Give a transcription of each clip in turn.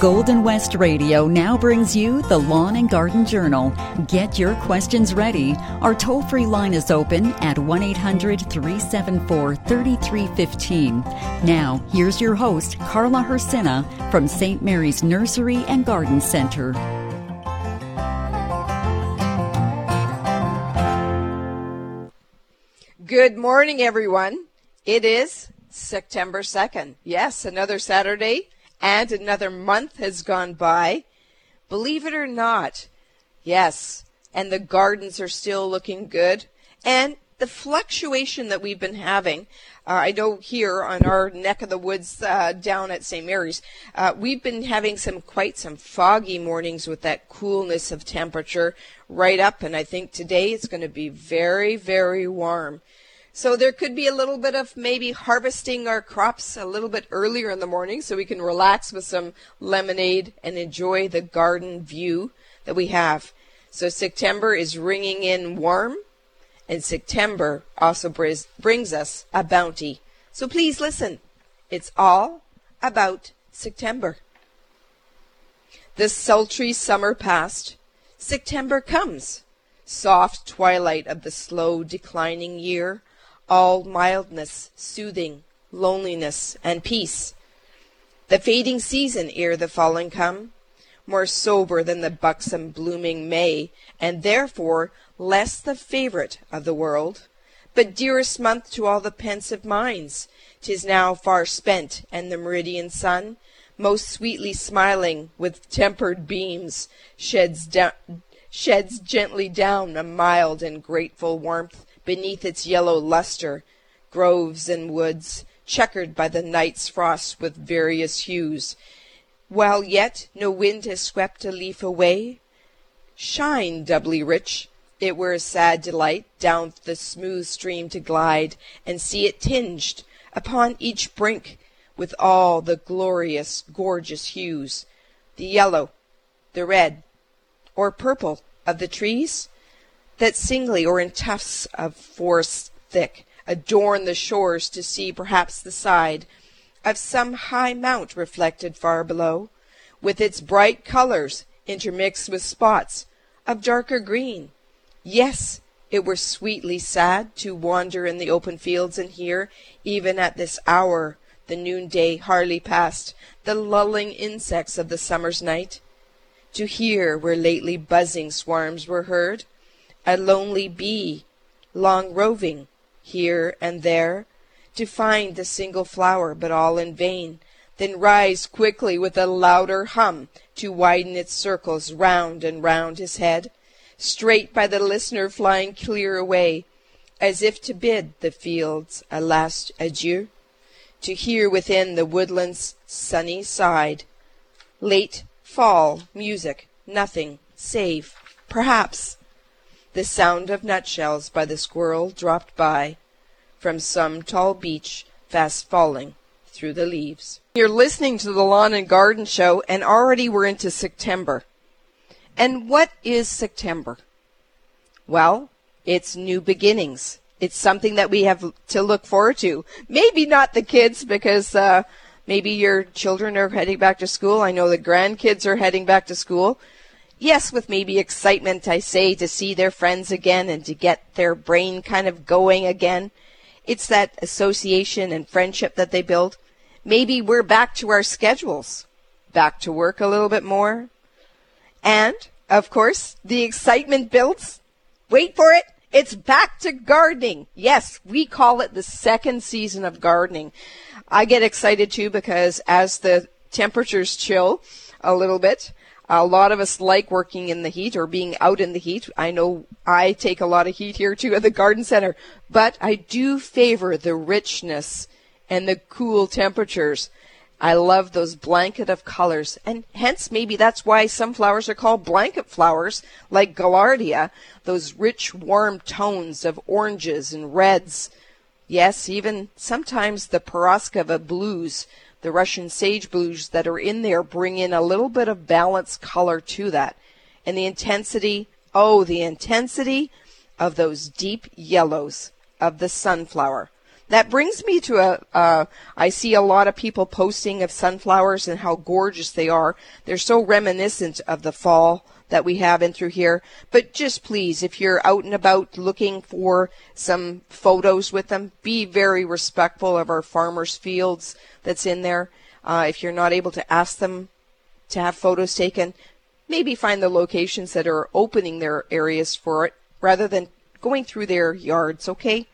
Golden West Radio now brings you the Lawn and Garden Journal. Get your questions ready. Our toll-free line is open at 1-800-374-3315. Now, here's your host, Carla Hersina, from St. Mary's Nursery and Garden Center. Good morning, everyone. It is September 2nd. Yes, another Saturday and another month has gone by. Believe it or not, yes, and the gardens are still looking good. And the fluctuation that we've been having, I know here on our neck of the woods down at St. Mary's, we've been having quite some foggy mornings with that coolness of temperature right up, and I think today it's going to be very, very warm. So there could be a little bit of maybe harvesting our crops a little bit earlier in the morning so we can relax with some lemonade and enjoy the garden view that we have. So September is ringing in warm, and September also brings us a bounty. So please listen. It's all about September. The sultry summer passed. September comes. Soft twilight of the slow declining year. All mildness, soothing, loneliness, and peace. The fading season ere the falling come, more sober than the buxom blooming May, and therefore less the favorite of the world. But dearest month to all the pensive minds, 'tis now far spent, and the meridian sun, most sweetly smiling with tempered beams, sheds gently down a mild and grateful warmth, beneath its yellow luster, groves and woods, checkered by the night's frosts with various hues, while yet no wind has swept a leaf away. Shine doubly rich, it were a sad delight down the smooth stream to glide, and see it tinged upon each brink with all the glorious, gorgeous hues, the yellow, the red, or purple of the trees, that singly or in tufts of forest thick adorn the shores, to see perhaps the side of some high mount reflected far below, with its bright colors intermixed with spots of darker green. Yes, it were sweetly sad to wander in the open fields and hear, even at this hour, the noonday hardly past, the lulling insects of the summer's night, to hear where lately buzzing swarms were heard, a lonely bee, long roving here and there, to find the single flower, but all in vain, then rise quickly with a louder hum, to widen its circles round and round his head, straight by the listener flying clear away, as if to bid the fields a last adieu, to hear within the woodland's sunny side, late fall music, nothing save, perhaps, the sound of nutshells by the squirrel dropped by from some tall beech fast falling through the leaves. You're listening to the Lawn and Garden Show, and already we're into September. And what is September? Well, it's new beginnings. It's something that we have to look forward to. Maybe not the kids, because maybe your children are heading back to school. I know the grandkids are heading back to school. Yes, with maybe excitement, I say, to see their friends again and to get their brain kind of going again. It's that association and friendship that they build. Maybe we're back to our schedules, back to work a little bit more. And, of course, the excitement builds. Wait for it. It's back to gardening. Yes, we call it the second season of gardening. I get excited, too, because as the temperatures chill a little bit, a lot of us like working in the heat or being out in the heat. I know I take a lot of heat here, too, at the garden center. But I do favor the richness and the cool temperatures. I love those blanket of colors. And hence, maybe that's why some flowers are called blanket flowers, like Gallardia, those rich, warm tones of oranges and reds. Yes, even sometimes the Perovskia blues, the Russian sage blues that are in there, bring in a little bit of balanced color to that. And the intensity, the intensity of those deep yellows of the sunflower. That brings me to I see a lot of people posting of sunflowers and how gorgeous they are. They're so reminiscent of the fall that we have in through here. But just please, if you're out and about looking for some photos with them, be very respectful of our farmers' fields that's in there. If you're not able to ask them to have photos taken, maybe find the locations that are opening their areas for it rather than going through their yards, okay?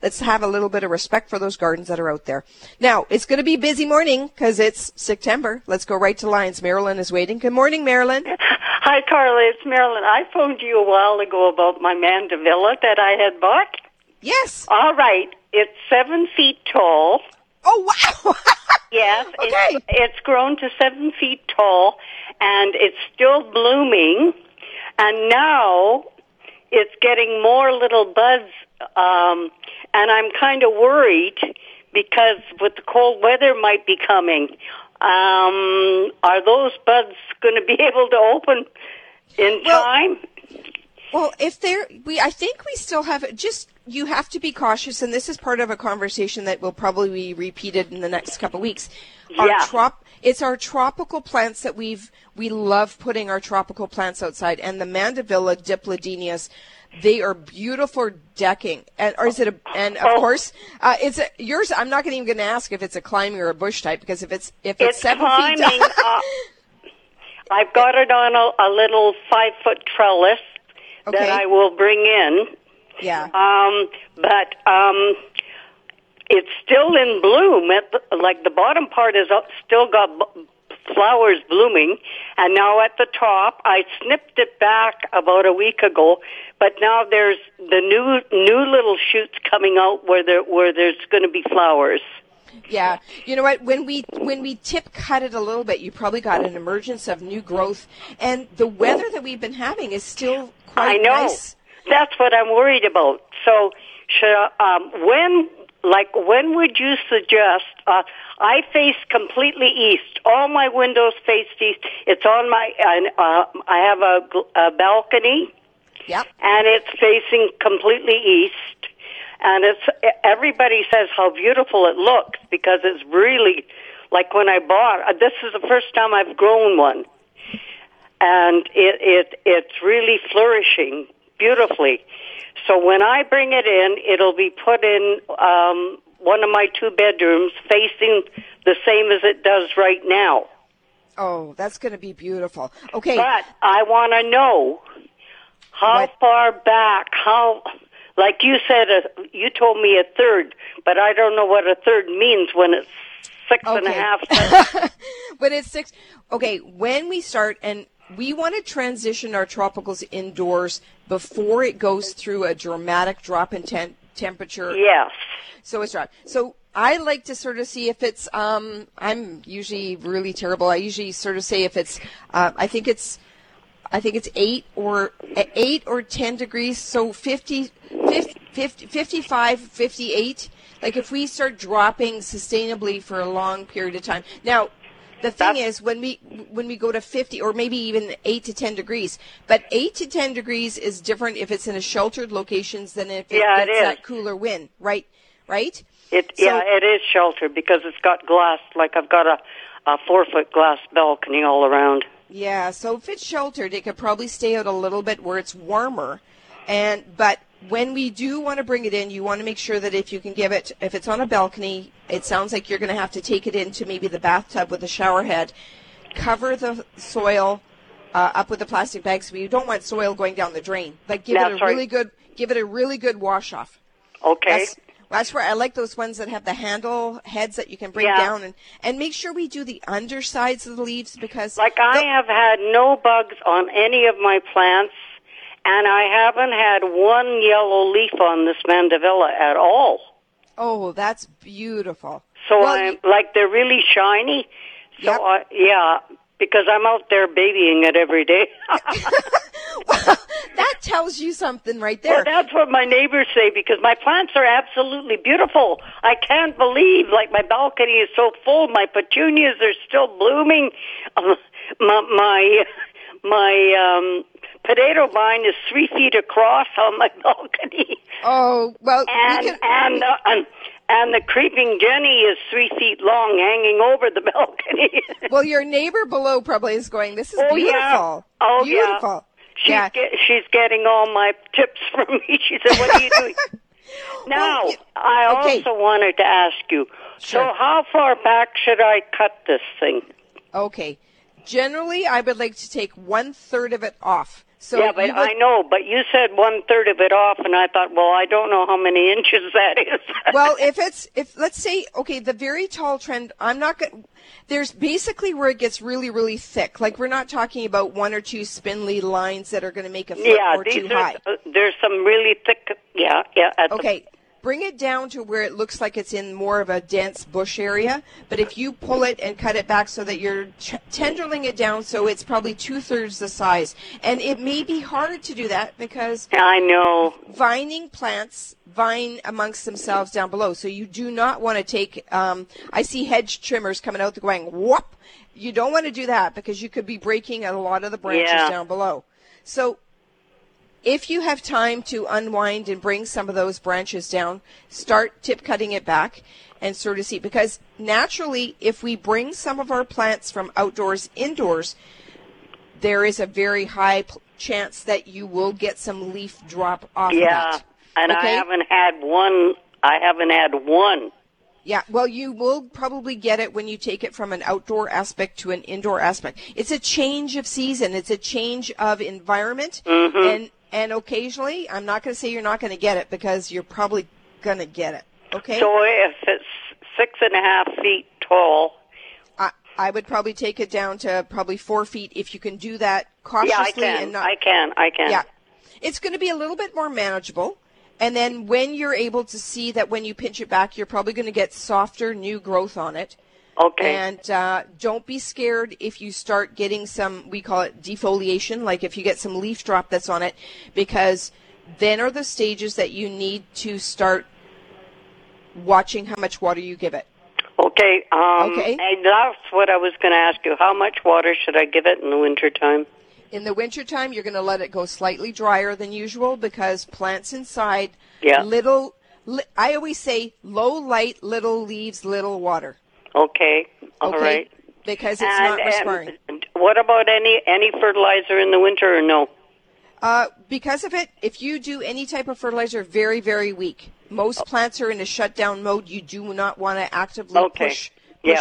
Let's have a little bit of respect for those gardens that are out there. Now, it's going to be a busy morning because it's September. Let's go right to lines. Marilyn is waiting. Good morning, Marilyn. Hi, Carla. It's Marilyn. I phoned you a while ago about my Mandevilla that I had bought. Yes. All right. It's 7 feet tall. Oh, wow. Yes. Okay. It's grown to 7 feet tall, and it's still blooming. And now it's getting more little buds, and I'm kind of worried because with the cold weather might be coming. Are those buds going to be able to open in time? Well, if they're, I think we still have, just, you have to be cautious, and this is part of a conversation that will probably be repeated in the next couple of weeks. Yeah. It's our tropical plants that we love putting our tropical plants outside, and the Mandevilla dipladenias, they are beautiful decking. It's yours. I'm not even going to ask if it's a climbing or a bush type, because if it's 7 feet up. I've got it on a little 5-foot trellis. Okay. That I will bring in. Yeah. But it's still in bloom. The bottom part is up, still got flowers blooming. And now at the top, I snipped it back about a week ago. But now there's the new little shoots coming out where there's going to be flowers. Yeah. You know what? When we tip cut it a little bit, you probably got an emergence of new growth. And the weather that we've been having is still quite nice. I know. That's what I'm worried about. So when would you suggest? I face completely east. All my windows face east. It's on my I have a balcony. Yep. And it's facing completely east. And everybody says how beautiful it looks because it's really, like when I bought, this is the first time I've grown one. And it's really flourishing beautifully. So when I bring it in, it'll be put in, one of my two bedrooms facing the same as it does right now. Oh, that's going to be beautiful. Okay. But I want to know how far back. Like you said, you told me a third, but I don't know what a third means when it's six and a half. When it's six. Okay, when we start, and we want to transition our tropicals indoors before it goes through a dramatic drop in temperature. Yes. So it's right. So I like to sort of see if it's, I'm usually really terrible. I usually sort of say if it's, I think it's 8 or 10 degrees, so 55, 58. Like if we start dropping sustainably for a long period of time. Now, the thing is when we go to 50 or maybe even 8 to 10 degrees, but 8 to 10 degrees is different if it's in a sheltered locations than if it's that cooler wind, right? Right? It is sheltered because it's got glass, like I've got a 4-foot glass balcony all around. Yeah, so if it's sheltered, it could probably stay out a little bit where it's warmer. But when we do want to bring it in, you want to make sure that if you can give it, if it's on a balcony, it sounds like you're going to have to take it into maybe the bathtub with a shower head, cover the soil up with a plastic bag so you don't want soil going down the drain. But give it a really good wash off. Okay. That's where I like those ones that have the handle heads that you can bring down and make sure we do the undersides of the leaves because... I have had no bugs on any of my plants and I haven't had one yellow leaf on this Mandevilla at all. Oh, that's beautiful. So they're really shiny. So yep. Because I'm out there babying it every day. Well, that tells you something right there. Well, that's what my neighbors say because my plants are absolutely beautiful. I can't believe, my balcony is so full. My petunias are still blooming. My potato vine is 3 feet across on my balcony. Oh, well. And And the creeping Jenny is 3 feet long, hanging over the balcony. Well, your neighbor below probably is going, this is beautiful. Yeah. Oh, beautiful. Yeah. She's getting all my tips from me. She said, what are you doing? Now, well, I also wanted to ask you, sure. So how far back should I cut this thing? Okay. Generally, I would like to take one-third of it off. So yeah, but I know, but you said one-third of it off, and I thought, well, I don't know how many inches that is. Well, let's say, the very tall trend, there's basically where it gets really, really thick. Like, we're not talking about one or two spindly lines that are going to make a foot or two high. There's some really thick, bring it down to where it looks like it's in more of a dense bush area, but if you pull it and cut it back so that you're tenderling it down so it's probably two-thirds the size. And it may be hard to do that because I know vining plants vine amongst themselves down below, so you do not want to take, I see hedge trimmers coming out, they're going, whoop! You don't want to do that because you could be breaking a lot of the branches down below. So if you have time to unwind and bring some of those branches down, start tip cutting it back and sort of see. Because naturally, if we bring some of our plants from outdoors indoors, there is a very high chance that you will get some leaf drop off of it. Yeah, and okay? I haven't had one. Yeah, well, you will probably get it when you take it from an outdoor aspect to an indoor aspect. It's a change of season. It's a change of environment. Mm-hmm. And occasionally, I'm not going to say you're not going to get it because you're probably going to get it, okay? So if it's 6.5 feet tall. I would probably take it down to probably 4 feet if you can do that cautiously. Yeah, I can. I can. Yeah. It's going to be a little bit more manageable. And then when you're able to see that when you pinch it back, you're probably going to get softer new growth on it. Okay. And don't be scared if you start getting some, we call it defoliation, like if you get some leaf drop that's on it, because then are the stages that you need to start watching how much water you give it. Okay. And that's what I was going to ask you. How much water should I give it in the wintertime? In the wintertime, you're going to let it go slightly drier than usual because plants inside, I always say low light, little leaves, little water. Okay, all right. Because it's not respiring. And what about any fertilizer in the winter or no? Because of it, if you do any type of fertilizer, very, very weak. Most plants are in a shutdown mode. You do not want to actively push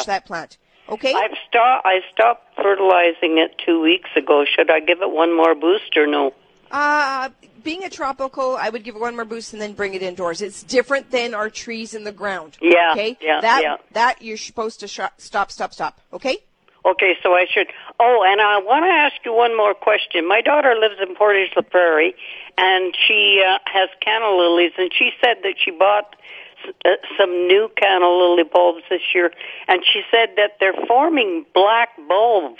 that plant. Okay. I stopped fertilizing it 2 weeks ago. Should I give it one more boost or no? Being a tropical, I would give it one more boost and then bring it indoors. It's different than our trees in the ground. Yeah. Okay. Yeah. That you're supposed to stop. Okay. Okay. So I should. Oh, and I want to ask you one more question. My daughter lives in Portage La Prairie, and she has canna lilies, and she said that she bought some new canna lily bulbs this year, and she said that they're forming black bulbs.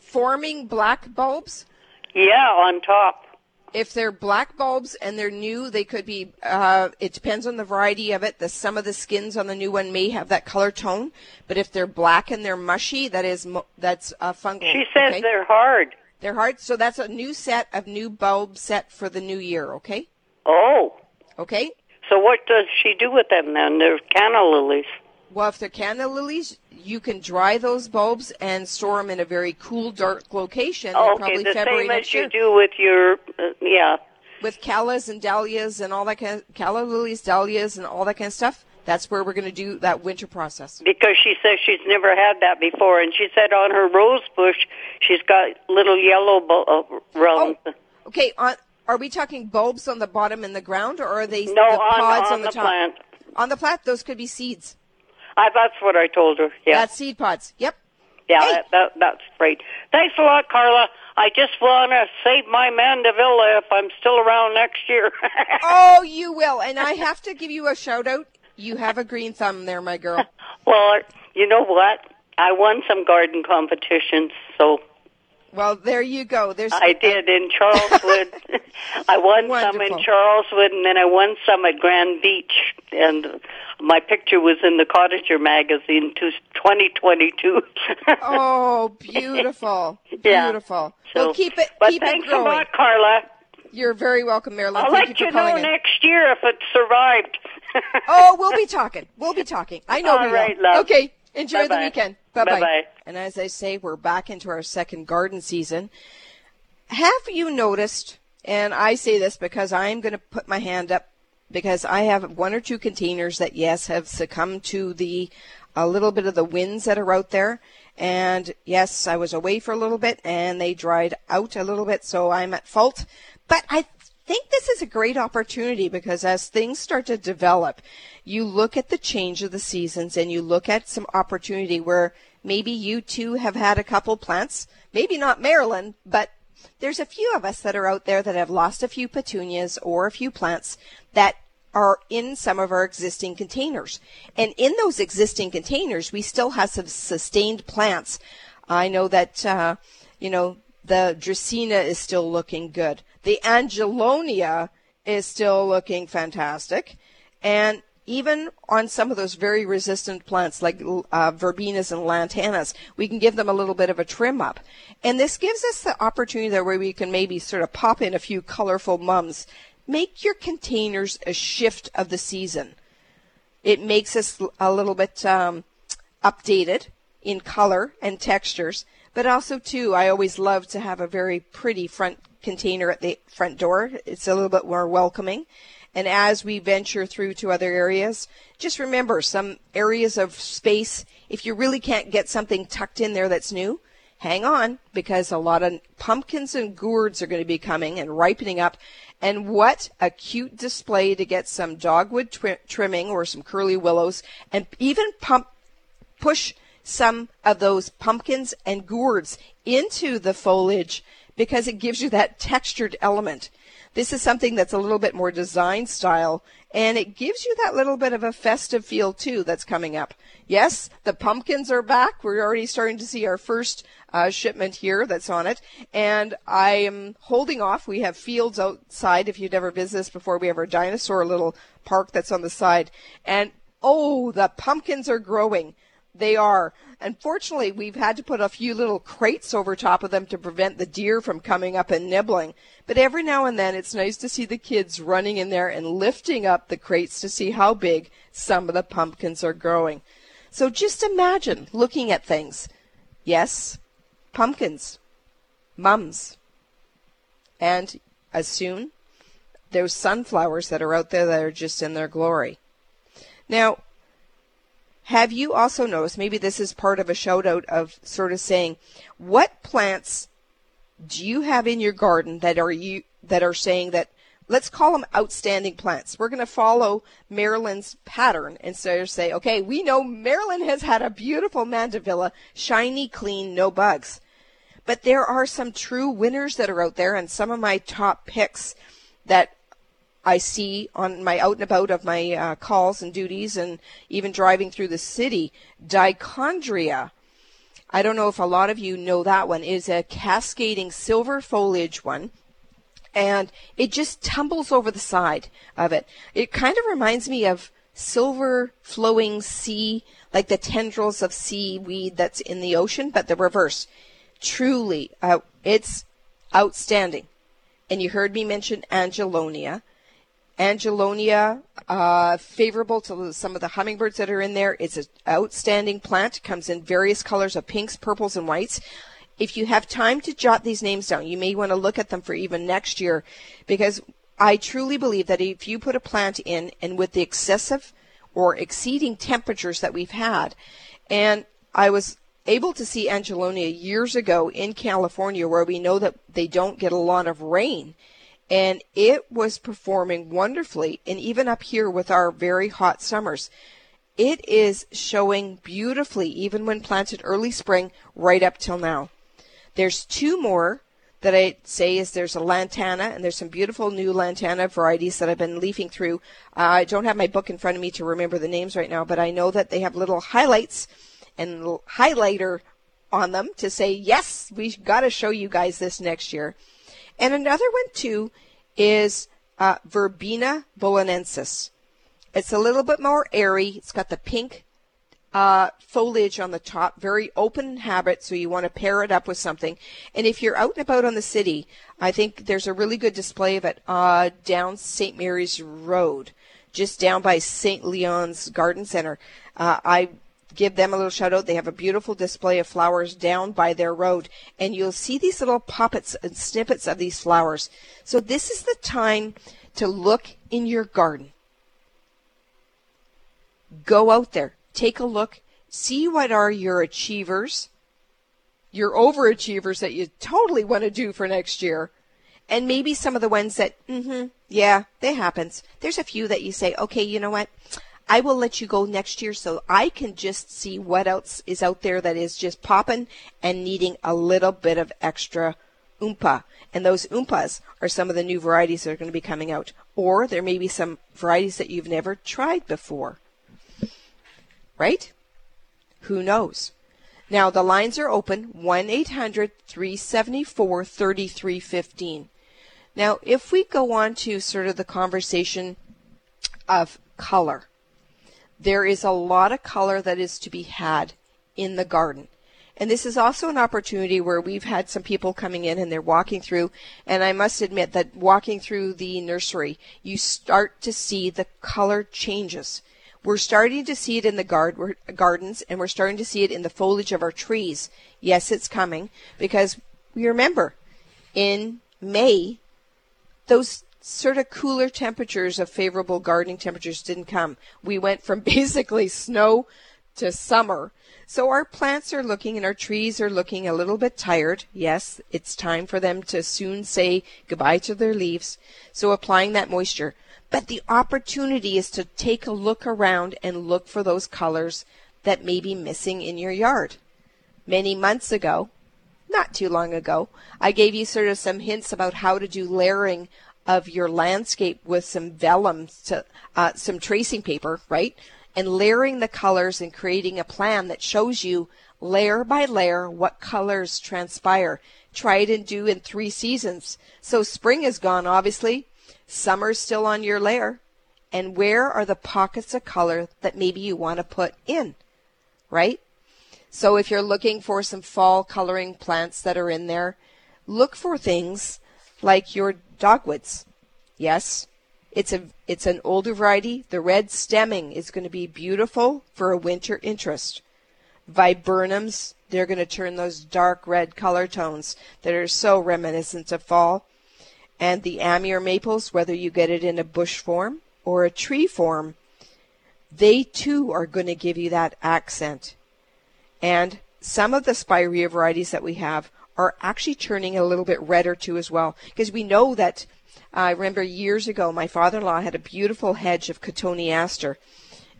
Forming black bulbs? Yeah, on top. If they're black bulbs and they're new, they could be, it depends on the variety of it. Some of the skins on the new one may have that color tone, but if they're black and they're mushy, that's fungal. She says they're hard. They're hard, so that's a new set of new bulb set for the new year, okay? Oh. Okay. So what does she do with them then? They're canna lilies. Well, if they're canna lilies, you can dry those bulbs and store them in a very cool, dark location. Oh, okay, the same as you do with your, with callas and dahlias and all that kind of, calla lilies, dahlias and all that kind of stuff. That's where we're going to do that winter process. Because she says she's never had that before, and she said on her rose bush, she's got little yellow rounds. Oh, okay, are we talking bulbs on the bottom in the ground, or are they pods on the top? Plant. On the plant, those could be seeds. That's what I told her, yeah. That's seed pods, yep. Yeah, hey. That's great. Thanks a lot, Carla. I just want to save my Mandevilla if I'm still around next year. Oh, you will, and I have to give you a shout-out. You have a green thumb there, my girl. Well, you know what? I won some garden competitions, so... Well, there you go. I did in Charleswood. I won some in Charleswood, and then I won some at Grand Beach. And my picture was in the Cottager magazine 2022. Oh, beautiful. Beautiful. Yeah. So, well, keep it going. Thanks a lot, Carla. You're very welcome, Marilyn. I'll let you know next year if it survived. Oh, we'll be talking. We'll be talking. I know we will. All right, love. Okay, enjoy the weekend. Bye-bye. Bye-bye. And as I say, we're back into our second garden season. Have you noticed, and I say this because I'm going to put my hand up, because I have one or two containers that, yes, have succumbed to a little bit of the winds that are out there. And, yes, I was away for a little bit, and they dried out a little bit, so I'm at fault. But I think this is a great opportunity, because as things start to develop, you look at the change of the seasons, and you look at some opportunity where maybe you two have had a couple plants, maybe not Marilyn, but there's a few of us that are out there that have lost a few petunias or a few plants that are in some of our existing containers. And in those existing containers, we still have some sustained plants. I know that, the Dracaena is still looking good. The Angelonia is still looking fantastic. And even on some of those very resistant plants like Verbenas and Lantanas, we can give them a little bit of a trim up. And this gives us the opportunity that where we can maybe sort of pop in a few colorful mums. Make your containers a shift of the season. It makes us a little bit updated in color and textures. But also, too, I always love to have a very pretty front container at the front door. It's a little bit more welcoming. And as we venture through to other areas, just remember some areas of space, if you really can't get something tucked in there that's new, hang on, because a lot of pumpkins and gourds are going to be coming and ripening up. And what a cute display to get some dogwood trimming or some curly willows, and even push some of those pumpkins and gourds into the foliage, because it gives you that textured element. This is something that's a little bit more design style, and it gives you that little bit of a festive feel, too, that's coming up. Yes, the pumpkins are back. We're already starting to see our first shipment here that's on it, and I am holding off. We have fields outside, if you'd ever visited us before. We have our dinosaur little park that's on the side, and, oh, the pumpkins are growing. They are. Unfortunately, we've had to put a few little crates over top of them to prevent the deer from coming up and nibbling. But every now and then, it's nice to see the kids running in there and lifting up the crates to see how big some of the pumpkins are growing. So just imagine looking at things. Yes, pumpkins, mums. And as soon, there's sunflowers that are out there that are just in their glory. Now, have you also noticed, maybe this is part of a shout-out of sort of saying, what plants do you have in your garden that are saying that, let's call them outstanding plants. We're going to follow Marilyn's pattern and sort of say, okay, we know Marilyn has had a beautiful Mandevilla, shiny, clean, no bugs. But there are some true winners that are out there, and some of my top picks that I see on my out and about of my calls and duties and even driving through the city. Dichondria. I don't know if a lot of you know that one. It is a cascading silver foliage one, and it just tumbles over the side of it. It kind of reminds me of silver flowing sea, like the tendrils of seaweed that's in the ocean, but the reverse. Truly, it's outstanding. And you heard me mention Angelonia. Angelonia, favorable to some of the hummingbirds that are in there. It's an outstanding plant. It comes in various colors of pinks, purples, and whites. If you have time to jot these names down, you may want to look at them for even next year, because I truly believe that if you put a plant in, and with the excessive or exceeding temperatures that we've had, and I was able to see Angelonia years ago in California, where we know that they don't get a lot of rain, and it was performing wonderfully. And even up here with our very hot summers, it is showing beautifully, even when planted early spring right up till now. There's two more that I say is there's a Lantana, and there's some beautiful new Lantana varieties that I've been leafing through. I don't have my book in front of me to remember the names right now, but I know that they have little highlights and little highlighter on them to say, yes, we've got to show you guys this next year. And another one, too, is Verbena bonariensis. It's a little bit more airy. It's got the pink foliage on the top, very open habit, so you want to pair it up with something. And if you're out and about on the city, I think there's a really good display of it down St. Mary's Road, just down by St. Leon's Garden Center. I give them a little shout out. They have a beautiful display of flowers down by their road, and you'll see these little poppets and snippets of these flowers. So this is the time to look in your garden. Go out there, take a look, see what are your achievers, your overachievers that you totally want to do for next year, and maybe some of the ones that, yeah, that happens. There's a few that you say, okay, you know what? I will let you go next year so I can just see what else is out there that is just popping and needing a little bit of extra oompa. And those oompas are some of the new varieties that are going to be coming out. Or there may be some varieties that you've never tried before. Right? Who knows? Now, the lines are open, 1-800-374-3315. Now, if we go on to sort of the conversation of color, there is a lot of color that is to be had in the garden. And this is also an opportunity where we've had some people coming in and they're walking through. And I must admit that walking through the nursery, you start to see the color changes. We're starting to see it in the gardens, and we're starting to see it in the foliage of our trees. Yes, it's coming, because we remember in May, those sort of cooler temperatures of favorable gardening temperatures didn't come. We went from basically snow to summer. So our plants are looking and our trees are looking a little bit tired. Yes, it's time for them to soon say goodbye to their leaves. So applying that moisture. But the opportunity is to take a look around and look for those colors that may be missing in your yard. Many months ago, not too long ago, I gave you sort of some hints about how to do layering of your landscape with some vellum, some tracing paper, right? And layering the colors and creating a plan that shows you layer by layer what colors transpire. Try it and do in 3 seasons. So spring is gone, obviously. Summer's still on your layer, and where are the pockets of color that maybe you want to put in, right? So if you're looking for some fall coloring plants that are in there, look for things like your dogwoods. Yes, it's an older variety. The red stemming is going to be beautiful for a winter interest. Viburnums, they're going to turn those dark red color tones that are so reminiscent of fall. And the amur maples, whether you get it in a bush form or a tree form, they too are going to give you that accent. And some of the spirea varieties that we have are actually turning a little bit redder too as well. Because we know that, I remember years ago, my father-in-law had a beautiful hedge of cottony aster.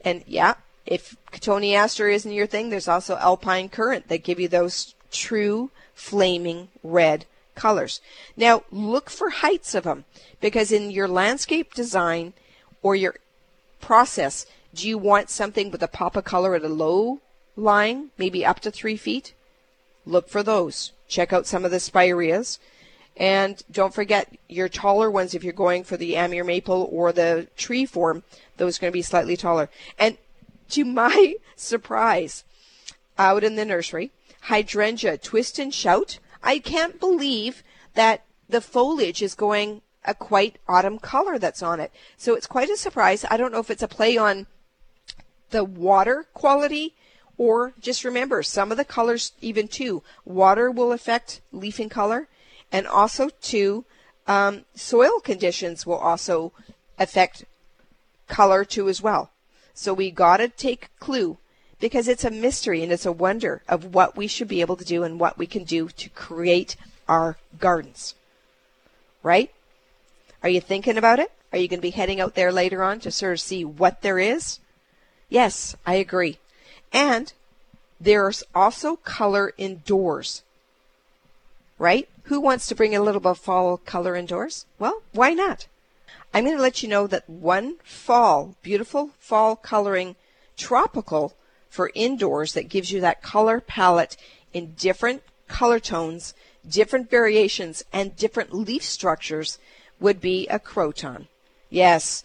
And yeah, if cottony aster isn't your thing, there's also alpine currant that give you those true flaming red colors. Now, look for heights of them, because in your landscape design or your process, do you want something with a pop of color at a low line, maybe up to 3 feet? Look for those. Check out some of the spireas. And don't forget your taller ones if you're going for the amur maple or the tree form, those are going to be slightly taller. And to my surprise, out in the nursery, Hydrangea Twist and Shout, I can't believe that the foliage is going a quite autumn color that's on it. So it's quite a surprise. I don't know if it's a play on the water quality, or just remember, some of the colors even too. Water will affect leafing color, and also too, soil conditions will also affect color too as well. So we got to take clue, because it's a mystery and it's a wonder of what we should be able to do and what we can do to create our gardens. Right? Are you thinking about it? Are you going to be heading out there later on to sort of see what there is? Yes, I agree. And there's also color indoors. Right? Who wants to bring a little bit of fall color indoors? Well, why not? I'm going to let you know that one fall, beautiful fall coloring, tropical for indoors, that gives you that color palette in different color tones, different variations, and different leaf structures would be a croton. Yes,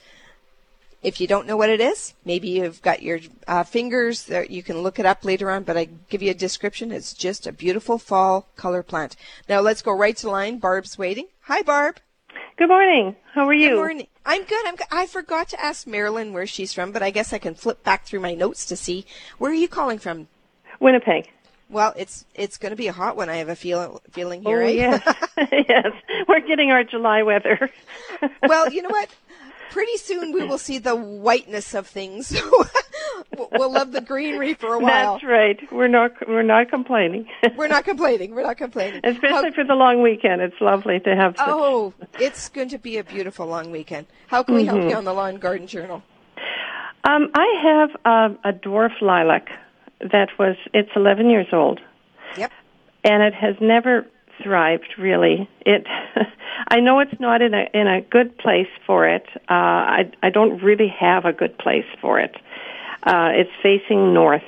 If you don't know what it is, maybe you've got your fingers that you can look it up later on, but I give you a description. It's just a beautiful fall color plant. Now let's go right to line. Barb's waiting. Hi, Barb. Good morning. How are you? Good morning. I'm good. I forgot to ask Marilyn where she's from, but I guess I can flip back through my notes to see. Where are you calling from? Winnipeg. Well, it's going to be a hot one, I have a feeling here, right? Yes. Yes. We're getting our July weather. Well, you know what? Pretty soon we will see the whiteness of things. We'll love the greenery for a while. That's right. We're not complaining. We're not complaining. Especially for the long weekend. It's lovely to have such. Oh, it's going to be a beautiful long weekend. How can we help you on the Lawn and Garden Journal? I have a dwarf lilac it's 11 years old. Yep. And it has never thrived, really. I know it's not in a good place for it. I don't really have a good place for it. It's facing north,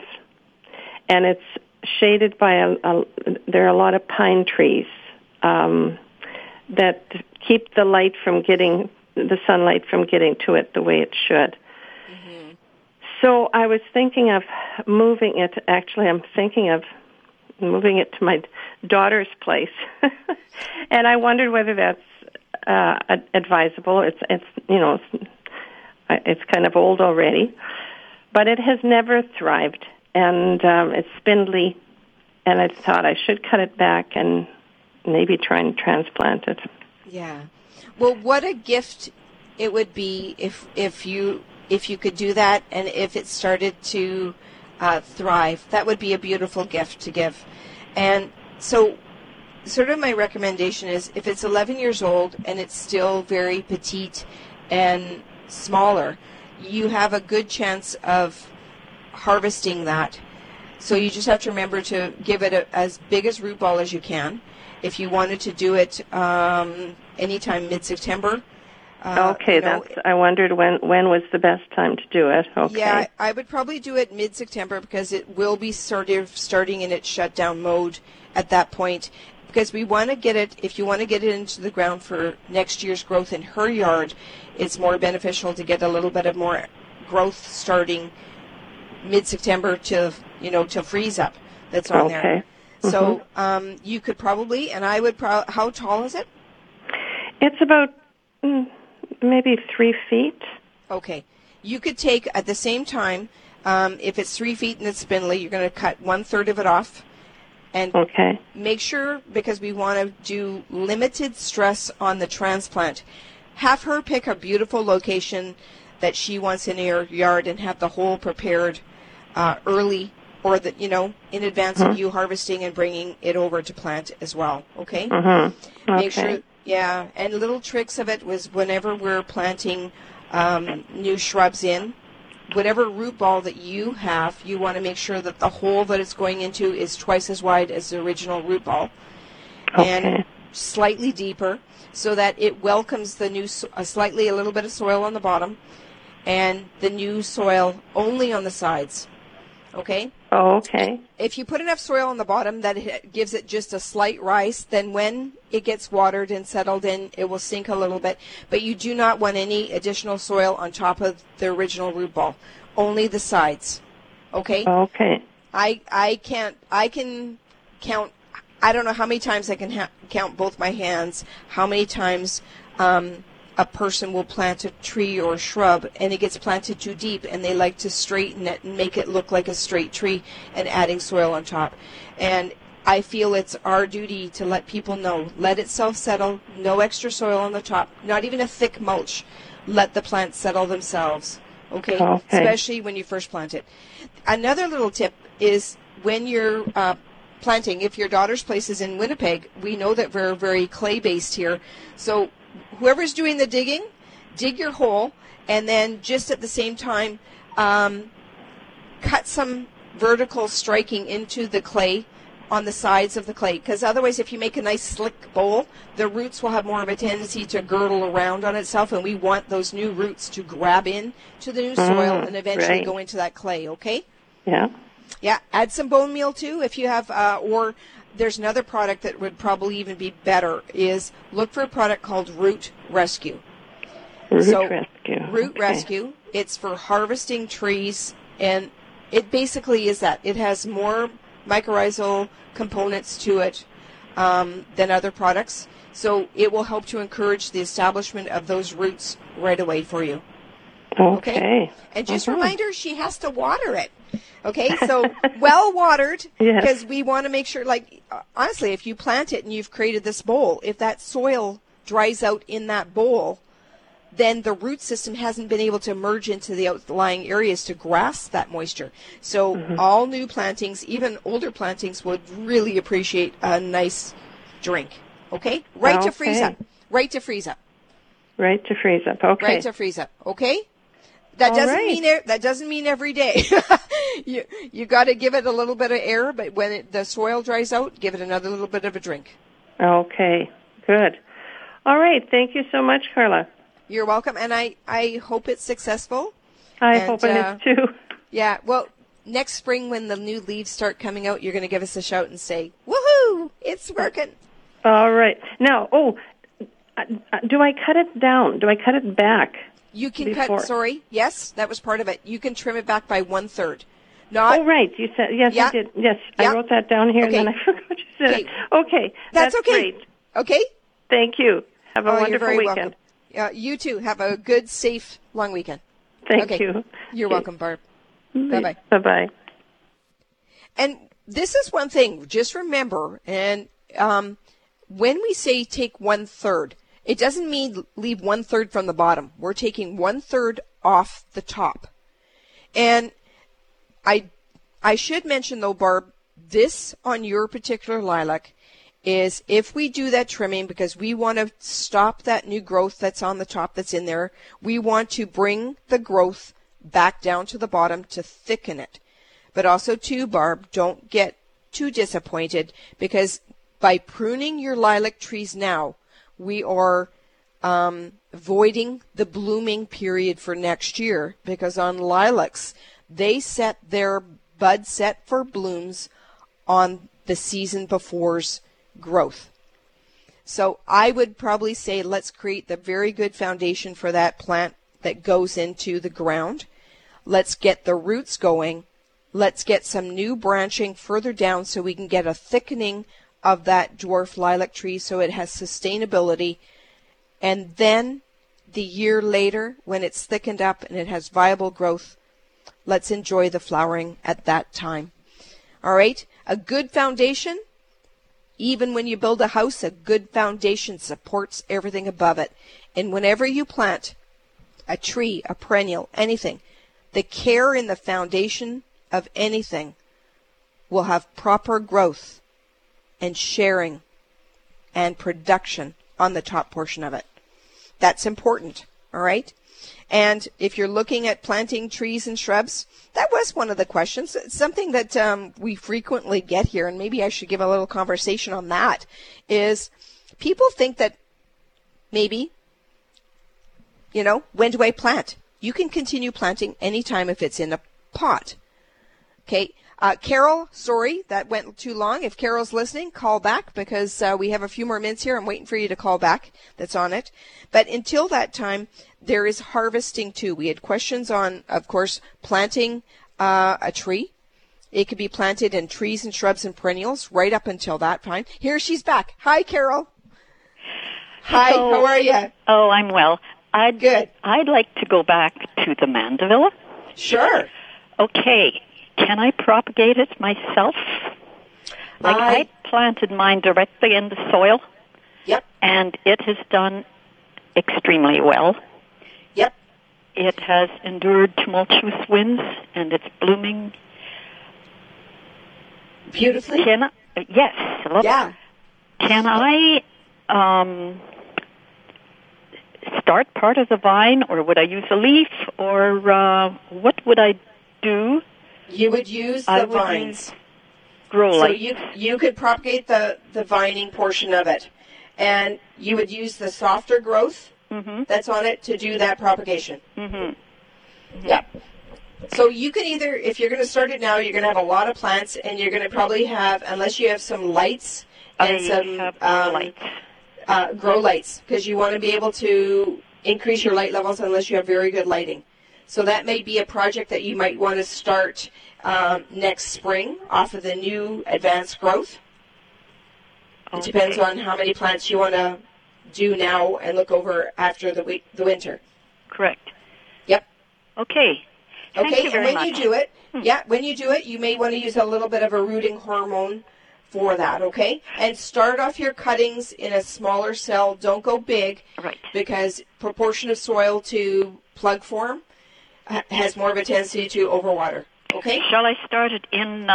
and it's shaded by there are a lot of pine trees that keep the sunlight from getting to it the way it should. Mm-hmm. So I was thinking of moving it. Actually, I'm thinking of moving it to my daughter's place, and I wondered whether that's advisable. It's kind of old already, but it has never thrived, and it's spindly. And I thought I should cut it back and maybe try and transplant it. Yeah. Well, what a gift it would be if you could do that, and if it started to thrive. That would be a beautiful gift to give. And so sort of my recommendation is, if it's 11 years old and it's still very petite and smaller, you have a good chance of harvesting that. So you just have to remember to give it as big as root ball as you can. If you wanted to do it anytime mid-September, I wondered when was the best time to do it. Okay. Yeah, I would probably do it mid-September, because it will be sort of starting in its shutdown mode at that point, because we want to get it, if you want to get it into the ground for next year's growth in her yard, it's more beneficial to get a little bit of more growth starting mid-September to freeze up that's on there. Okay. Mm-hmm. So you could probably, and I would probably, how tall is it? It's about... maybe 3 feet. Okay. You could take, at the same time, if it's 3 feet and it's spindly, you're going to cut one-third of it off. And make sure, because we want to do limited stress on the transplant, have her pick a beautiful location that she wants in her yard and have the hole prepared early, or that, in advance of you harvesting and bringing it over to plant as well. Okay? Mm-hmm. Okay. Make sure... Yeah, and little tricks of it was, whenever we're planting new shrubs in, whatever root ball that you have, you want to make sure that the hole that it's going into is twice as wide as the original root ball, and slightly deeper, so that it welcomes the new, a little bit of soil on the bottom, and the new soil only on the sides. Okay? Oh, okay. If you put enough soil on the bottom that it gives it just a slight rise, then when it gets watered and settled in, it will sink a little bit. But you do not want any additional soil on top of the original root ball. Only the sides. Okay? Okay. I can count, I don't know how many times I can count both my hands, how many times a person will plant a tree or a shrub, and it gets planted too deep, and they like to straighten it and make it look like a straight tree and adding soil on top. And I feel it's our duty to let people know, let it self-settle, no extra soil on the top, not even a thick mulch. Let the plants settle themselves, okay? Especially when you first plant it. Another little tip is, when you're planting, if your daughter's place is in Winnipeg, we know that we're very clay-based here, so whoever's doing the digging, dig your hole, and then just at the same time, cut some vertical striking into the clay on the sides of the clay. Because otherwise, if you make a nice slick bowl, the roots will have more of a tendency to girdle around on itself, and we want those new roots to grab in to the new soil and eventually go into that clay, okay? Yeah. Yeah, add some bone meal too if you have, or there's another product that would probably even be better, is look for a product called Root Rescue. Root Rescue. Root Rescue. It's for harvesting trees, and it basically is that. It has more mycorrhizal components to it than other products, so it will help to encourage the establishment of those roots right away for you. Okay. And just remind her she has to water it. Okay, so well watered, because we want to make sure, like, honestly, if you plant it and you've created this bowl, if that soil dries out in that bowl, then the root system hasn't been able to merge into the outlying areas to grasp that moisture. So all new plantings, even older plantings, would really appreciate a nice drink. Okay? Right to freeze up. Okay. Okay? That doesn't mean every day. You got to give it a little bit of air, but when the soil dries out, give it another little bit of a drink. Okay, good. All right, thank you so much, Carla. You're welcome, and I hope it's successful. I hope it is too. Yeah, well, next spring when the new leaves start coming out, you're going to give us a shout and say, "Woohoo! It's working." All right. Now, do I cut it down? Do I cut it back? You can yes, that was part of it. You can trim it back by 1/3. You said, yes, yeah. I did. Yes, yeah. I wrote that down here, and then I forgot you said it. Okay. That's okay. Great. Okay? Thank you. Have a wonderful weekend. You too. Have a good, safe, long weekend. Thank you. You're welcome, Barb. Bye-bye. Bye-bye. And this is one thing. Just remember, and when we say take 1/3, it doesn't mean leave 1/3 from the bottom. We're taking 1/3 off the top. And I should mention, though, Barb, this on your particular lilac is if we do that trimming, because we want to stop that new growth that's on the top that's in there, we want to bring the growth back down to the bottom to thicken it. But also, too, Barb, don't get too disappointed, because by pruning your lilac trees now, we are voiding the blooming period for next year, because on lilacs, they set their bud set for blooms on the season before's growth. So I would probably say let's create the very good foundation for that plant that goes into the ground. Let's get the roots going. Let's get some new branching further down so we can get a thickening of that dwarf lilac tree so it has sustainability. And then the year later, when it's thickened up and it has viable growth, let's enjoy the flowering at that time. All right, a good foundation, even when you build a house, a good foundation supports everything above it. And whenever you plant a tree, a perennial, anything, the care in the foundation of anything will have proper growth and sharing and production on the top portion of it. That's important, all right? And if you're looking at planting trees and shrubs, that was one of the questions. It's something that we frequently get here, and maybe I should give a little conversation on that, is people think that maybe, when do I plant? You can continue planting anytime if it's in a pot, okay? Carol, sorry, that went too long. If Carol's listening, call back, because we have a few more minutes here. I'm waiting for you to call back. That's on it. But until that time, there is harvesting too. We had questions on, of course, planting a tree. It could be planted in trees and shrubs and perennials right up until that time. Here she's back. Hi, Carol. Hi, how are you? Oh, I'm well. Good. I'd like to go back to the Mandevilla. Sure. Okay. Can I propagate it myself? Like I planted mine directly in the soil. Yep. And it has done extremely well. Yep. It has endured tumultuous winds, and it's blooming beautifully. Can I start part of the vine, or would I use a leaf, or what would I do? You would use the vines. So you could propagate the vining portion of it. And you would use the softer growth that's on it to do that propagation. Mm-hmm. Yeah. So you could either, if you're going to start it now, you're going to have a lot of plants, and you're going to probably have, unless you have some lights and grow lights, because you want to be able to increase your light levels unless you have very good lighting. So that may be a project that you might want to start next spring off of the new advanced growth. Okay. It depends on how many plants you want to do now and look over after the winter. Correct. Yep. Okay. When you do it, you may want to use a little bit of a rooting hormone for that, okay? And start off your cuttings in a smaller cell. Don't go big, right? Because proportion of soil to plug form has more of a tendency to overwater, okay? Shall I start it in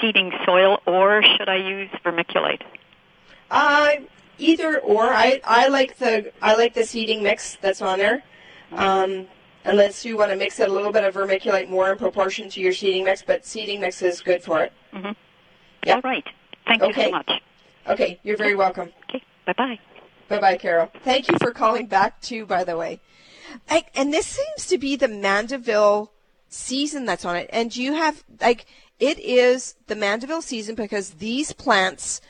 seeding soil, or should I use vermiculite? Either or. I like the seeding mix that's on there. Unless you want to mix it a little bit of vermiculite more in proportion to your seeding mix, but seeding mix is good for it. Mm-hmm. Yep. All right. Thank you so much. Okay. You're very welcome. Okay. Bye-bye. Bye-bye, Carol. Thank you for calling back, too, by the way. And this seems to be the Mandeville season that's on it. And you have, it is the Mandeville season because these plants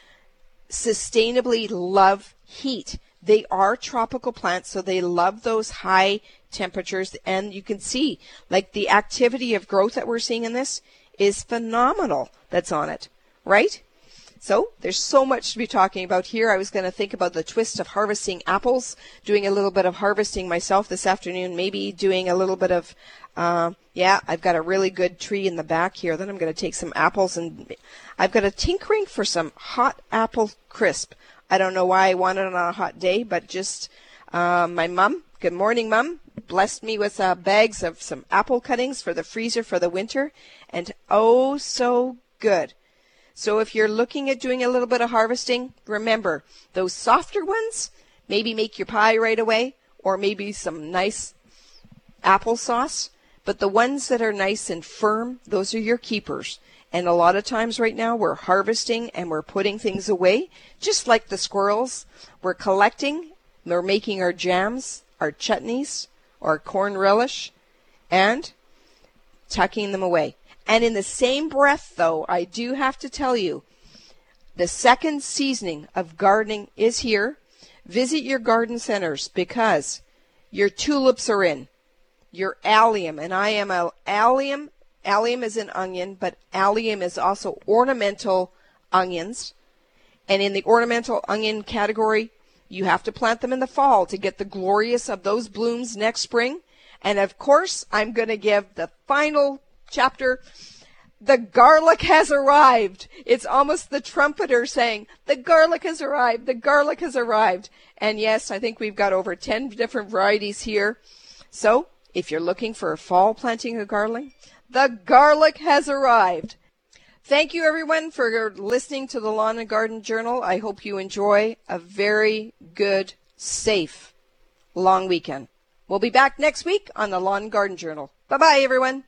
sustainably love heat. They are tropical plants, so they love those high temperatures. And you can see, the activity of growth that we're seeing in this is phenomenal that's on it, right? So there's so much to be talking about here. I was going to think about the twist of harvesting apples, doing a little bit of harvesting myself this afternoon, maybe doing a little bit of, I've got a really good tree in the back here. Then I'm going to take some apples, and I've got a tinkering for some hot apple crisp. I don't know why I want it on a hot day, but just my mom, good morning, Mom, blessed me with bags of some apple cuttings for the freezer for the winter, and oh, so good. So if you're looking at doing a little bit of harvesting, remember, those softer ones, maybe make your pie right away, or maybe some nice applesauce. But the ones that are nice and firm, those are your keepers. And a lot of times right now we're harvesting and we're putting things away, just like the squirrels. We're collecting, we're making our jams, our chutneys, our corn relish, and tucking them away. And in the same breath, though, I do have to tell you, the second seasoning of gardening is here. Visit your garden centers because your tulips are in, your allium, and I am an allium. Allium is an onion, but allium is also ornamental onions. And in the ornamental onion category, you have to plant them in the fall to get the glorious of those blooms next spring. And, of course, I'm going to give the final chapter. The garlic has arrived. It's almost the trumpeter saying, the garlic has arrived, the garlic has arrived. And, yes, I think we've got over 10 different varieties here. So if you're looking for a fall planting of garlic, the garlic has arrived. Thank you, everyone, for listening to the Lawn and Garden Journal. I hope you enjoy a very good, safe, long weekend. We'll be back next week on the Lawn and Garden Journal. Bye-bye, everyone.